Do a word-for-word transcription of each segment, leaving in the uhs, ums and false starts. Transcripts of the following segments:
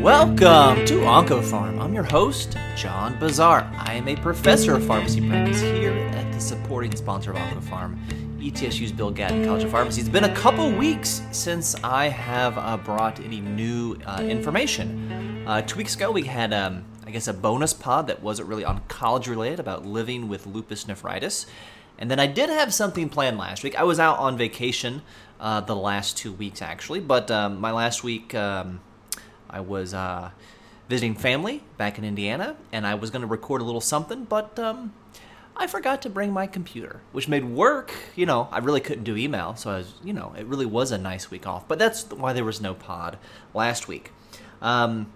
Welcome to OncoPharm. I'm your host, John Bazar. I am a professor of pharmacy practice here at the supporting sponsor of OncoPharm, E T S U's Bill Gatton College of Pharmacy. It's been a couple weeks since I have uh, brought any new uh, information. Uh, two weeks ago, we had, um, I guess, a bonus pod that wasn't really oncology-related about living with lupus nephritis. And then I did have something planned last week. I was out on vacation uh, the last two weeks, actually, but um, my last week... Um, I was uh, visiting family back in Indiana, and I was going to record a little something, but um, I forgot to bring my computer, which made work, you know, I really couldn't do email, so I was, you know, it really was a nice week off. But that's why there was no pod last week. Um,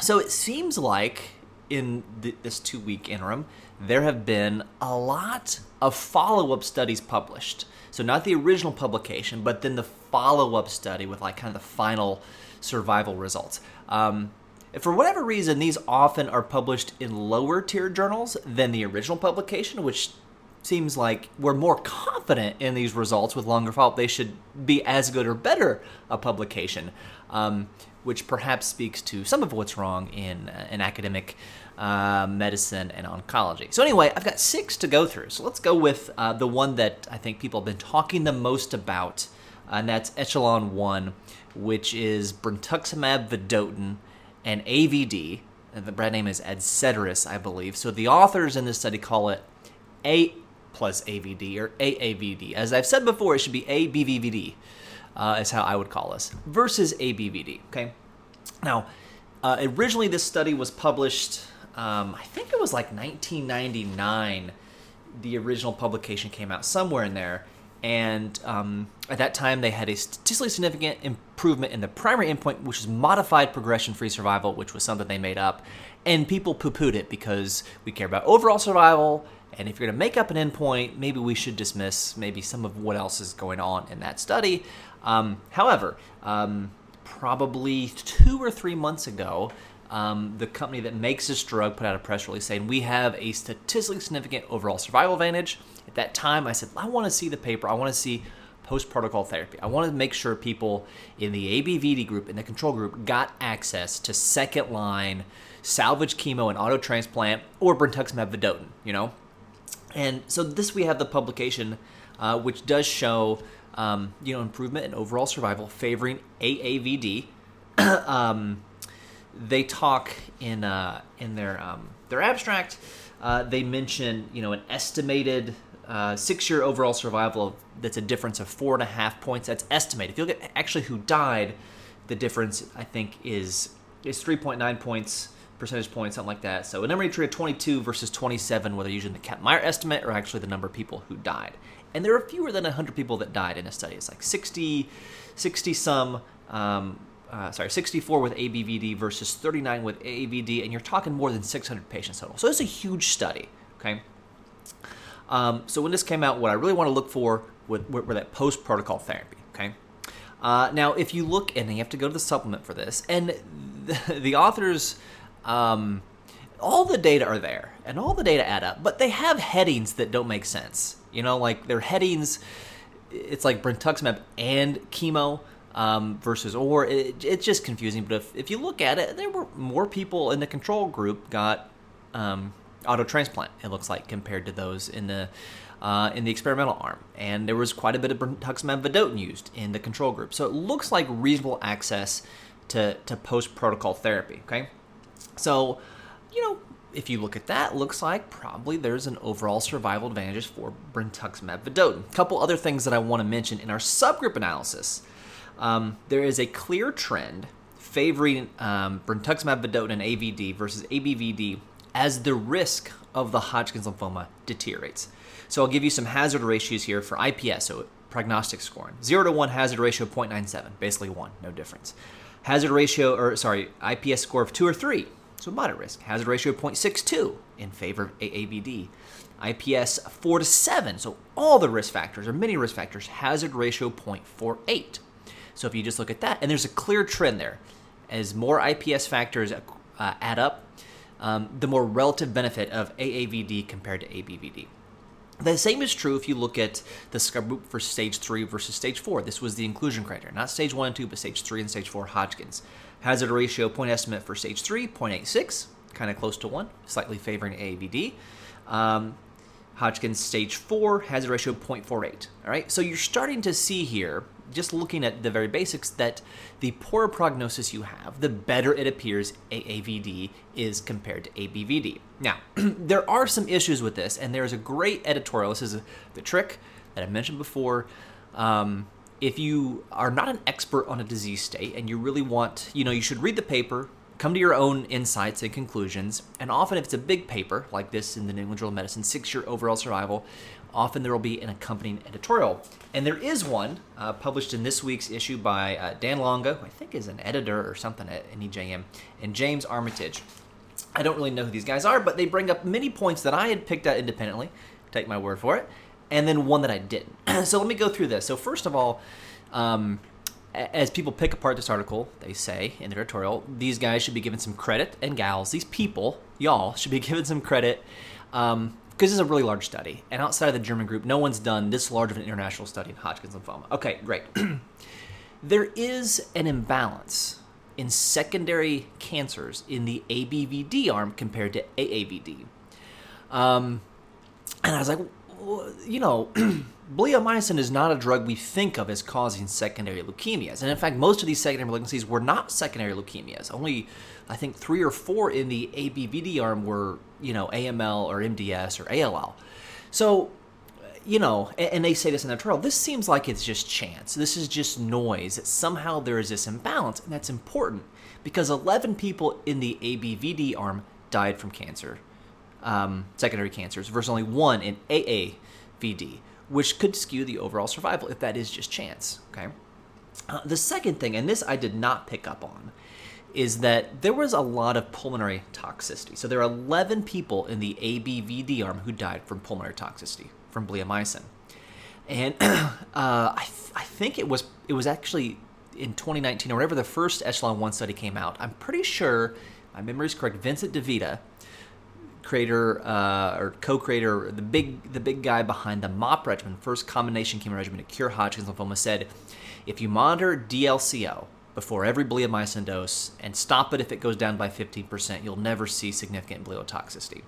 so it seems like in th- this two-week interim, there have been a lot of follow-up studies published. So not the original publication, but then the follow-up study with like kind of the final survival results. Um, for whatever reason, these often are published in lower tier journals than the original publication, which seems like we're more confident in these results with longer follow-up. They should be as good or better a publication, um, which perhaps speaks to some of what's wrong in, uh, in academic uh, medicine and oncology. So anyway, I've got six to go through. So let's go with uh, the one that I think people have been talking the most about, and that's Echelon one, which is Brentuximab Vedotin and A V D, and the brand name is Adcetris, I believe. So the authors in this study call it A plus A V D, or A A V D. As I've said before, it should be A B V V D, uh, is how I would call this, versus A B V D, okay? Now, uh, originally this study was published, um, I think it was like nineteen ninety-nine, the original publication came out somewhere in there. And um, at that time, they had a statistically significant improvement in the primary endpoint, which is modified progression-free survival, which was something they made up. And people poo-pooed it because we care about overall survival. And if you're going to make up an endpoint, maybe we should dismiss maybe some of what else is going on in that study. Um, however, um, probably two or three months ago, Um, the company that makes this drug put out a press release saying, we have a statistically significant overall survival advantage. At that time, I said, I want to see the paper. I want to see post-protocol therapy. I want to make sure people in the A B V D group, in the control group, got access to second-line salvage chemo and autotransplant or Brentuximab Vedotin, you know? And so this, we have the publication, uh, which does show, um, you know, improvement in overall survival favoring A A V D. um... They talk in uh, in their um, their abstract. Uh, they mention you know an estimated uh, six-year overall survival of, that's a difference of four and a half points. That's estimated. If you look at actually who died, the difference I think is is three point nine points, percentage points, something like that. So a number tree of twenty-two versus twenty-seven, whether using the Kaplan-Meier estimate or actually the number of people who died. And there are fewer than a hundred people that died in a study. It's like sixty, sixty some. Um, Uh, sorry, sixty-four with A B V D versus thirty-nine with A A V D, and you're talking more than six hundred patients total. So it's a huge study, okay? Um, so when this came out, what I really want to look for were, were that post-protocol therapy, okay? Uh, now, if you look, and you have to go to the supplement for this, and the, the authors, um, all the data are there, and all the data add up, but they have headings that don't make sense. You know, like their headings, it's like brentuximab and chemo, Um, versus or, it, it's just confusing, but if, if you look at it, there were more people in the control group got um, auto transplant, it looks like, compared to those in the uh, in the experimental arm. And there was quite a bit of Brentuximab Vedotin used in the control group. So it looks like reasonable access to, to post-protocol therapy, okay? So, you know, if you look at that, looks like probably there's an overall survival advantage for Brentuximab Vedotin. A couple other things that I want to mention in our subgroup analysis. Um, there is a clear trend favoring um, Brentuximab Vedotin and A V D versus A B V D as the risk of the Hodgkin's lymphoma deteriorates. So I'll give you some hazard ratios here for I P S, so prognostic scoring. zero to one hazard ratio zero point nine seven, basically one, no difference. Hazard ratio, or sorry, I P S score of two or three, so moderate risk. Hazard ratio zero point six two in favor of A A V D. I P S four to seven, so all the risk factors, or many risk factors, hazard ratio zero point four eight. So if you just look at that, and there's a clear trend there. As more I P S factors uh, add up, um, the more relative benefit of A A V D compared to A B V D. The same is true if you look at the scar group for stage three versus stage four. This was the inclusion criteria, not stage one and two, but stage three and stage four Hodgkin's. Hazard ratio point estimate for stage three, zero point eight six, kind of close to one, slightly favoring A A V D. Um, Hodgkin's stage four, hazard ratio zero point four eight. All right, so you're starting to see here, just looking at the very basics, that the poorer prognosis you have, the better it appears A A V D is compared to A B V D. Now, there are some issues with this, and there's a great editorial. This is the trick that I mentioned before. Um, if you are not an expert on a disease state and you really want, you know, you should read the paper, come to your own insights and conclusions, and often if it's a big paper, like this in the New England Journal of Medicine, six-year overall survival, often there will be an accompanying editorial. And there is one uh, published in this week's issue by uh, Dan Longo, who I think is an editor or something at N E J M, and James Armitage. I don't really know who these guys are, but they bring up many points that I had picked out independently, take my word for it, and then one that I didn't. So let me go through this. So first of all, um, as people pick apart this article, they say in their editorial, these guys should be given some credit, and gals, these people, y'all, should be given some credit, um, because this is a really large study, and outside of the German group, no one's done this large of an international study in Hodgkin's lymphoma. Okay, great. There is an imbalance in secondary cancers in the A B V D arm compared to A A V D. Um, and I was like, well, you know, bleomycin is not a drug we think of as causing secondary leukemias. And in fact, most of these secondary malignancies were not secondary leukemias. Only, I think, three or four in the A B V D arm were, you know, A M L or M D S or A L L. So, you know, and, and they say this in their trial, this seems like it's just chance. This is just noise, that somehow there is this imbalance. And that's important because eleven people in the A B V D arm died from cancer, um, secondary cancers, versus only one in A A V D, which could skew the overall survival if that is just chance, okay? Uh, the second thing, and this I did not pick up on, is that there was a lot of pulmonary toxicity. So there are eleven people in the A B V D arm who died from pulmonary toxicity, from bleomycin. And uh, I, th- I think it was it was actually in twenty nineteen, or whenever the first Echelon one study came out, I'm pretty sure, my memory is correct, Vincent DeVita, creator uh, or co-creator, the big the big guy behind the MOP regimen, first combination chemo regimen to cure Hodgkin's lymphoma, said, if you monitor D L C O before every bleomycin dose and stop it if it goes down by fifteen percent, you'll never see significant bleotoxicity.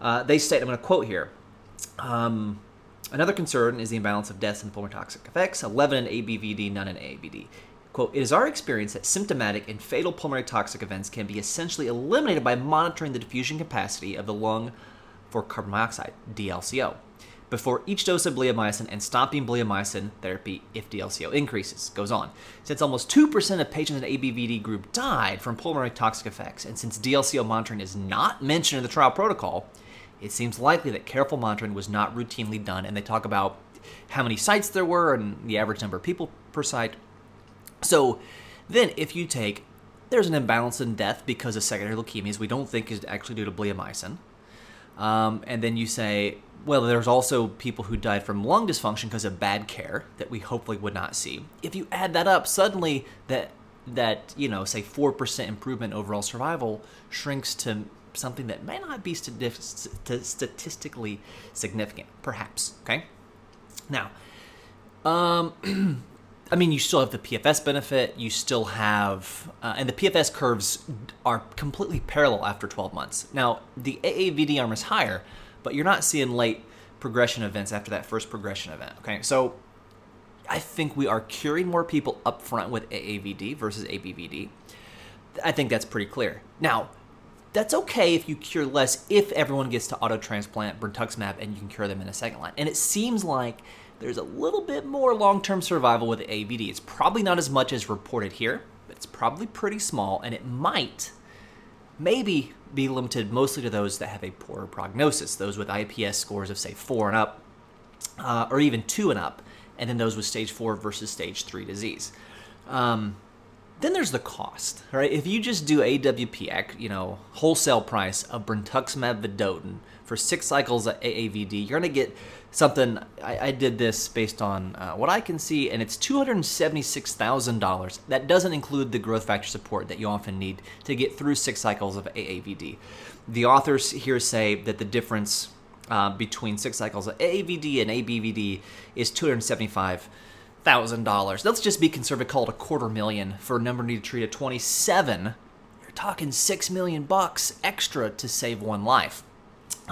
Uh, they state, I'm going to quote here, um, another concern is the imbalance of deaths and pulmonary toxic effects, eleven in A B V D, none in A A V D. Quote, it is our experience that symptomatic and fatal pulmonary toxic events can be essentially eliminated by monitoring the diffusion capacity of the lung for carbon monoxide, D L C O, before each dose of bleomycin and stopping bleomycin therapy if D L C O increases. Goes on. Since almost two percent of patients in the A B V D group died from pulmonary toxic effects, and since D L C O monitoring is not mentioned in the trial protocol, it seems likely that careful monitoring was not routinely done, and they talk about how many sites there were and the average number of people per site. So then if you take, there's an imbalance in death because of secondary leukemias we don't think is actually due to bleomycin. Um, and then you say, well, there's also people who died from lung dysfunction because of bad care that we hopefully would not see. If you add that up, suddenly that, that you know, say four percent improvement in overall survival shrinks to something that may not be statistically significant, perhaps, okay? Now, um... I mean, you still have the P F S benefit, you still have, uh, and the P F S curves are completely parallel after twelve months. Now, the A A V D arm is higher, but you're not seeing late progression events after that first progression event, okay? So I think we are curing more people up front with A A V D versus A B V D. I think that's pretty clear. Now, that's okay if you cure less, if everyone gets to auto-transplant brentuximab and you can cure them in a second line. And it seems like there's a little bit more long-term survival with A A V D. It's probably not as much as reported here, but it's probably pretty small, and it might maybe be limited mostly to those that have a poorer prognosis, those with I P S scores of, say, four and up, uh, or even two and up, and then those with stage four versus stage three disease. Um, then there's the cost, right? If you just do A W P, you know, wholesale price of Brentuximab Vedotin for six cycles of A A V D, you're going to get something, I, I did this based on uh, what I can see, and it's two hundred seventy-six thousand dollars. That doesn't include the growth factor support that you often need to get through six cycles of A A V D. The authors here say that the difference uh, between six cycles of A V D and A B V D is two hundred seventy-five thousand dollars. Let's just be conservative, call it a quarter million for a number needed to treat at twenty-seven. You're talking six million bucks extra to save one life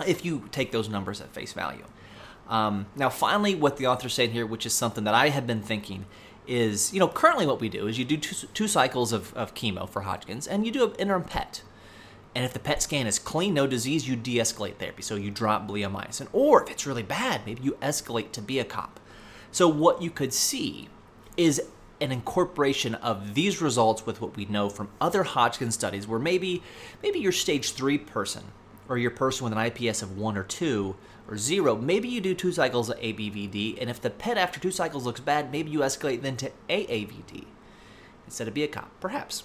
if you take those numbers at face value. Um, now, finally, what the author's saying here, which is something that I have been thinking, is, you know, currently what we do is you do two, two cycles of, of chemo for Hodgkin's, and you do an interim P E T. And if the P E T scan is clean, no disease, you de-escalate therapy. So you drop bleomycin. Or if it's really bad, maybe you escalate to B R C A one. So what you could see is an incorporation of these results with what we know from other Hodgkin's studies where maybe, maybe your stage three person or your person with an I P S of one or two or zero, maybe you do two cycles of A B V D, and if the P E T after two cycles looks bad, maybe you escalate then to A A V D instead of B R C A one, perhaps.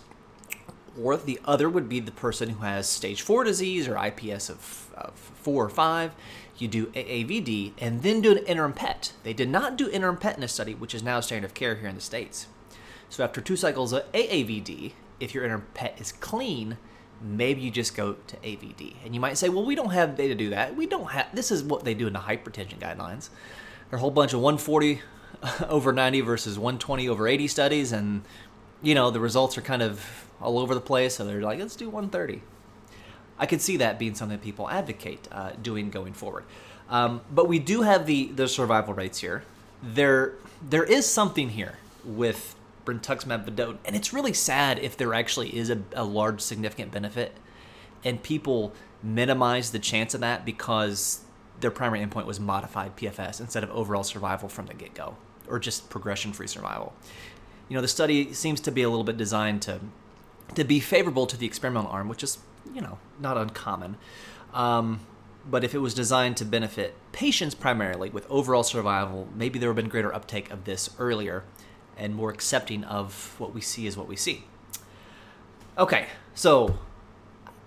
Or the other would be the person who has stage four disease or I P S of, of four or five. You do A A V D and then do an interim P E T. They did not do interim P E T in this study, which is now standard of care here in the States. So after two cycles of A A V D, if your interim P E T is clean, maybe you just go to A V D. And you might say, well, we don't have data to do that. We don't have, this is what they do in the hypertension guidelines. There are a whole bunch of one forty over ninety versus one twenty over eighty studies. And, you know, the results are kind of all over the place. So they're like, let's do one thirty. I could see that being something people advocate uh, doing going forward. Um, but we do have the, the survival rates here. There, there is something here with Brentuximab Vedotin, and it's really sad if there actually is a, a large significant benefit and people minimize the chance of that because their primary endpoint was modified P F S instead of overall survival from the get-go or just progression-free survival. You know, the study seems to be a little bit designed to to be favorable to the experimental arm, which is, you know, not uncommon. Um, but if it was designed to benefit patients primarily with overall survival, maybe there would have been greater uptake of this earlier and more accepting of what we see is what we see. Okay, so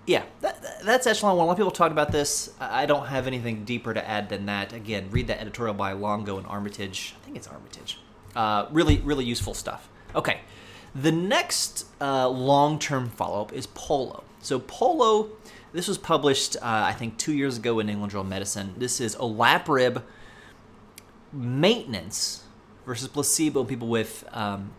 yeah, that, that's Echelon one. A lot of people talked about this. I don't have anything deeper to add than that. Again, read that editorial by Longo and Armitage. I think it's Armitage. Uh, really, really useful stuff. Okay, the next uh, long-term follow-up is Polo. So Polo, this was published, uh, I think, two years ago in England Journal of Medicine. This is Olaparib maintenance versus placebo in people with um,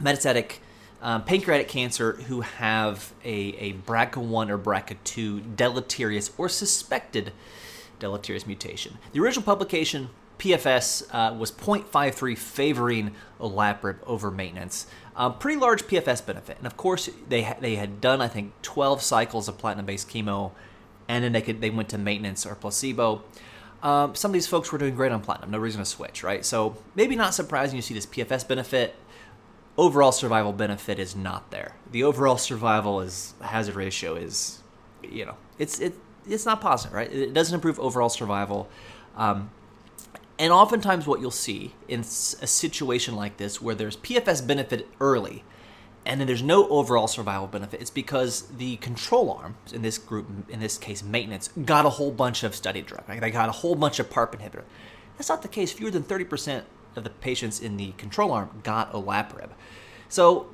metastatic um, pancreatic cancer who have a, a B R C A one or B R C A two deleterious or suspected deleterious mutation. The original publication, P F S, uh, was zero point five three favoring Olaparib over maintenance. Uh, pretty large P F S benefit. And of course, they, ha- they had done, I think, twelve cycles of platinum-based chemo, and then they, could, they went to maintenance or placebo. Um, some of these folks were doing great on platinum. No reason to switch, right? So maybe not surprising you see this P F S benefit. Overall survival benefit is not there. The overall survival is hazard ratio is, you know, it's it it's not positive, right? It doesn't improve overall survival. Um, and oftentimes what you'll see in a situation like this where there's P F S benefit early and then there's no overall survival benefit, it's because the control arm, in this group, in this case maintenance, got a whole bunch of study drug. Right? They got a whole bunch of PARP inhibitor. That's not the case. Fewer than thirty percent of the patients in the control arm got Olaparib. So,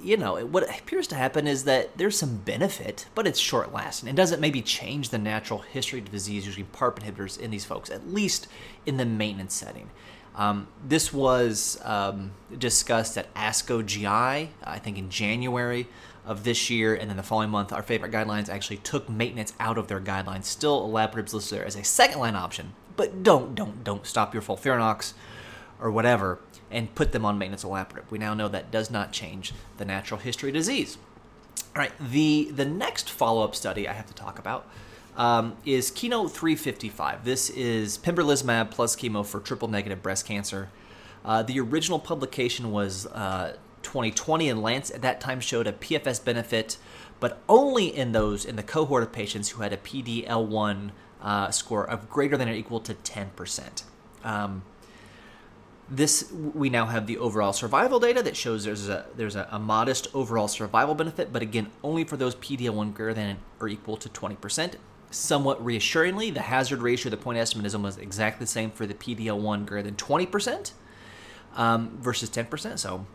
you know, what appears to happen is that there's some benefit, but it's short-lasting. It doesn't maybe change the natural history of disease using PARP inhibitors in these folks, at least in the maintenance setting. Um, this was um, discussed at ASCO G I, I think in January of this year, and then the following month, our favorite guidelines actually took maintenance out of their guidelines. Still, Olaparib's listed there as a second-line option, but don't, don't, don't stop your FOLFIRINOX or whatever and put them on maintenance Olaparib. We now know that does not change the natural history of disease. All right, the, the next follow-up study I have to talk about Um, is Keynote three fifty-five. This is pembrolizumab plus chemo for triple-negative breast cancer. Uh, the original publication was uh, twenty twenty, and Lance at that time showed a P F S benefit, but only in those in the cohort of patients who had a P D L one uh, score of greater than or equal to ten percent. Um, This, we now have the overall survival data that shows there's a there's a, a modest overall survival benefit, but again, only for those P D L one greater than or equal to twenty percent. Somewhat reassuringly, the hazard ratio, the point estimate is almost exactly the same for the P D L one greater than twenty percent um, versus ten percent. So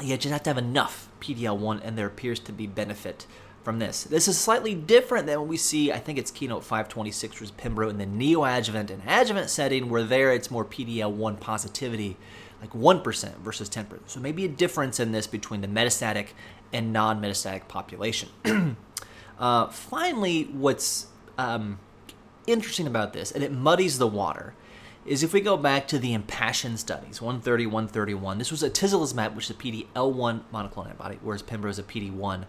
you just have to have enough P D L one, and there appears to be benefit from this. This is slightly different than what we see, I think it's Keynote five twenty-six, was Pembro in the neoadjuvant and adjuvant setting, where there it's more P D-L one positivity, like one percent versus ten percent. So maybe a difference in this between the metastatic and non-metastatic population. uh, finally, what's um, interesting about this, and it muddies the water, is if we go back to the Impassion studies, one thirty, one thirty-one, this was atezolizumab, which is a P D-L one monoclonal antibody, whereas Pembro is a P D one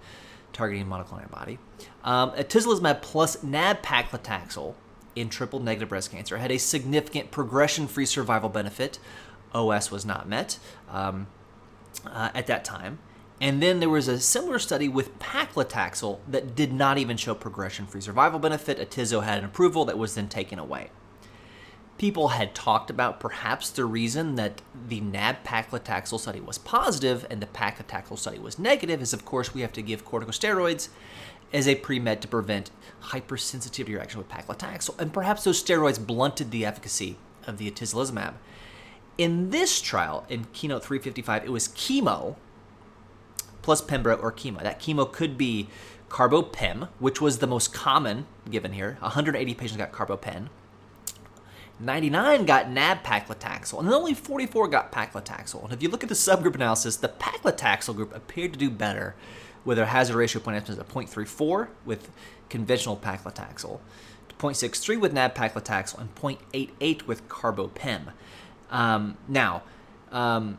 targeting monoclonal antibody. Um, atezolizumab plus nabpaclitaxel in triple-negative breast cancer had a significant progression-free survival benefit. O S was not met um, uh, at that time. And then there was a similar study with paclitaxel that did not even show progression-free survival benefit. Atezo had an approval that was then taken away. People had talked about perhaps the reason that the nab-paclitaxel study was positive and the paclitaxel study was negative is, of course, we have to give corticosteroids as a pre-med to prevent hypersensitivity reaction with paclitaxel, and perhaps those steroids blunted the efficacy of the atezolizumab. In this trial, in Keynote three fifty-five, it was chemo plus Pembro or chemo. That chemo could be carbo-pem, which was the most common given here. one hundred eighty patients got carbo-pem. ninety-nine got nab-paclitaxel, and then only forty-four got paclitaxel. And if you look at the subgroup analysis, the paclitaxel group appeared to do better with a hazard ratio point estimate of zero point three four with conventional paclitaxel, zero point six three with nab-paclitaxel, and zero point eight eight with carbo-pem. Um, now, um,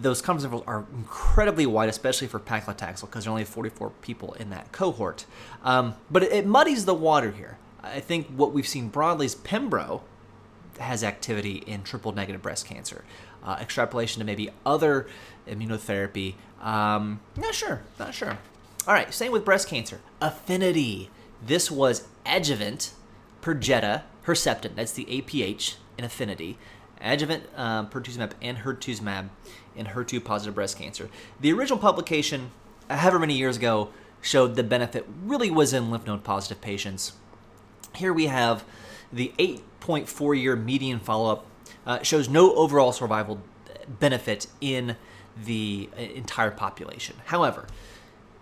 those confidence intervals are incredibly wide, especially for paclitaxel, because there are only forty-four people in that cohort. Um, but it, it muddies the water here. I think what we've seen broadly is Pembro has activity in triple-negative breast cancer. Uh, extrapolation to maybe other immunotherapy, um, not sure, not sure. All right, same with breast cancer. Affinity. This was adjuvant, Perjeta, Herceptin, that's the A P H in Affinity, adjuvant uh, pertuzumab and hertuzumab in H E R two positive breast cancer. The original publication, however many years ago, showed the benefit really was in lymph node positive patients. Here we have the eight point four year median follow-up, uh, shows no overall survival benefit in the entire population. However,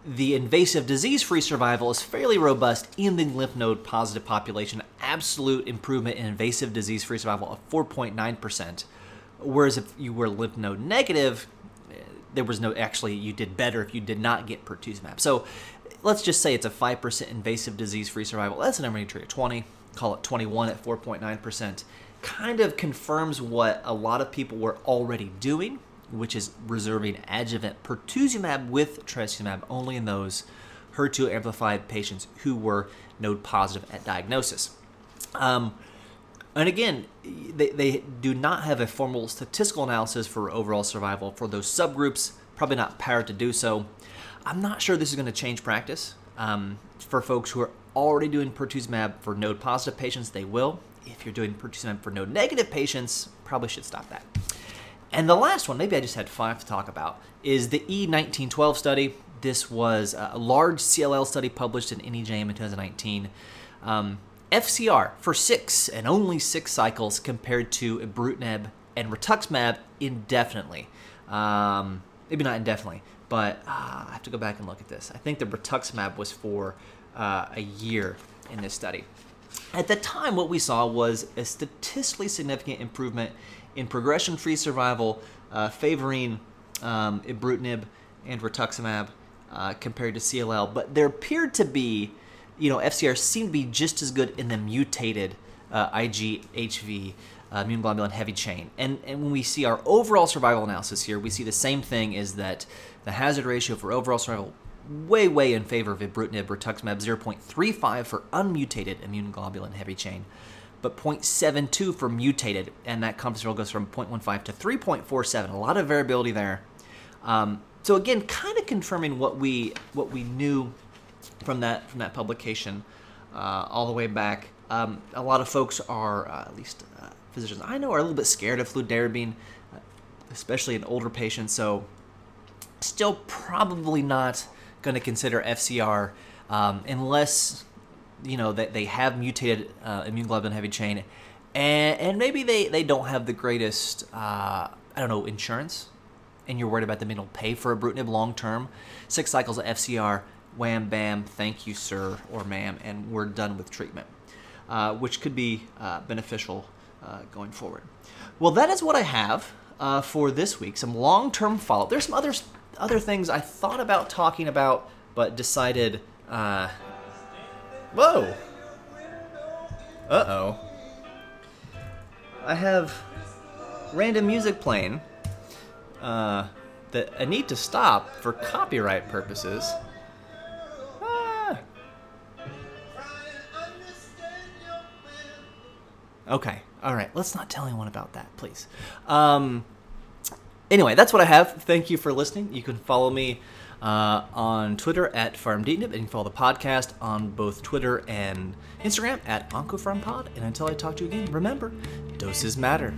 the invasive disease-free survival is fairly robust in the lymph node positive population, absolute improvement in invasive disease-free survival of four point nine percent, whereas if you were lymph node negative, there was no, actually you did better if you did not get pertuzumab. So let's just say it's a five percent invasive disease-free survival. That's an number of twenty. Call it twenty-one at four point nine percent, kind of confirms what a lot of people were already doing, which is reserving adjuvant pertuzumab with trastuzumab only in those H E R two amplified patients who were node positive at diagnosis. Um, and again, they, they do not have a formal statistical analysis for overall survival for those subgroups, probably not powered to do so. I'm not sure this is going to change practice um, for folks who are already doing pertuzumab for node positive patients, they will. If you're doing pertuzumab for node negative patients, probably should stop that. And the last one, maybe I just had five to talk about, is the E nineteen twelve study. This was a large C L L study published in N E J M in twenty nineteen. Um, F C R for six and only six cycles compared to ibrutinib and rituximab indefinitely. Um, maybe not indefinitely, but uh, I have to go back and look at this. I think the rituximab was for Uh, a year in this study. At the time, what we saw was a statistically significant improvement in progression-free survival uh, favoring um, ibrutinib and rituximab uh, compared to C L L, but there appeared to be, you know, F C R seemed to be just as good in the mutated uh, I G H V, uh, immunoglobulin heavy chain. And, and when we see our overall survival analysis here, we see the same thing is that the hazard ratio for overall survival way, way in favor of ibrutinib, rituximab, zero point three five for unmutated immunoglobulin heavy chain, but zero point seven two for mutated, and that confidence interval goes from zero point one five to three point four seven. A lot of variability there. Um, so again, kind of confirming what we what we knew from that from that publication uh, all the way back. Um, a lot of folks are, uh, at least uh, physicians I know, are a little bit scared of fludarabine, especially in older patients. So still probably not going to consider F C R um, unless, you know, that they have mutated uh, immunoglobulin heavy chain, and, and maybe they, they don't have the greatest, uh, I don't know, insurance, and you're worried about them being able to pay for ibrutinib long-term. Six cycles of F C R wham, bam, thank you, sir or ma'am, and we're done with treatment, uh, which could be uh, beneficial uh, going forward. Well, that is what I have uh, for this week, some long-term follow-up. There's some other, other things I thought about talking about but decided, uh, whoa, uh-oh. I have random music playing uh, that I need to stop for copyright purposes. Ah. Okay, all right, let's not tell anyone about that, please. Um, anyway, that's what I have. Thank you for listening. You can follow me uh, on Twitter at PharmDnib, and you can follow the podcast on both Twitter and Instagram at OncoPharmPod. And until I talk to you again, remember, doses matter.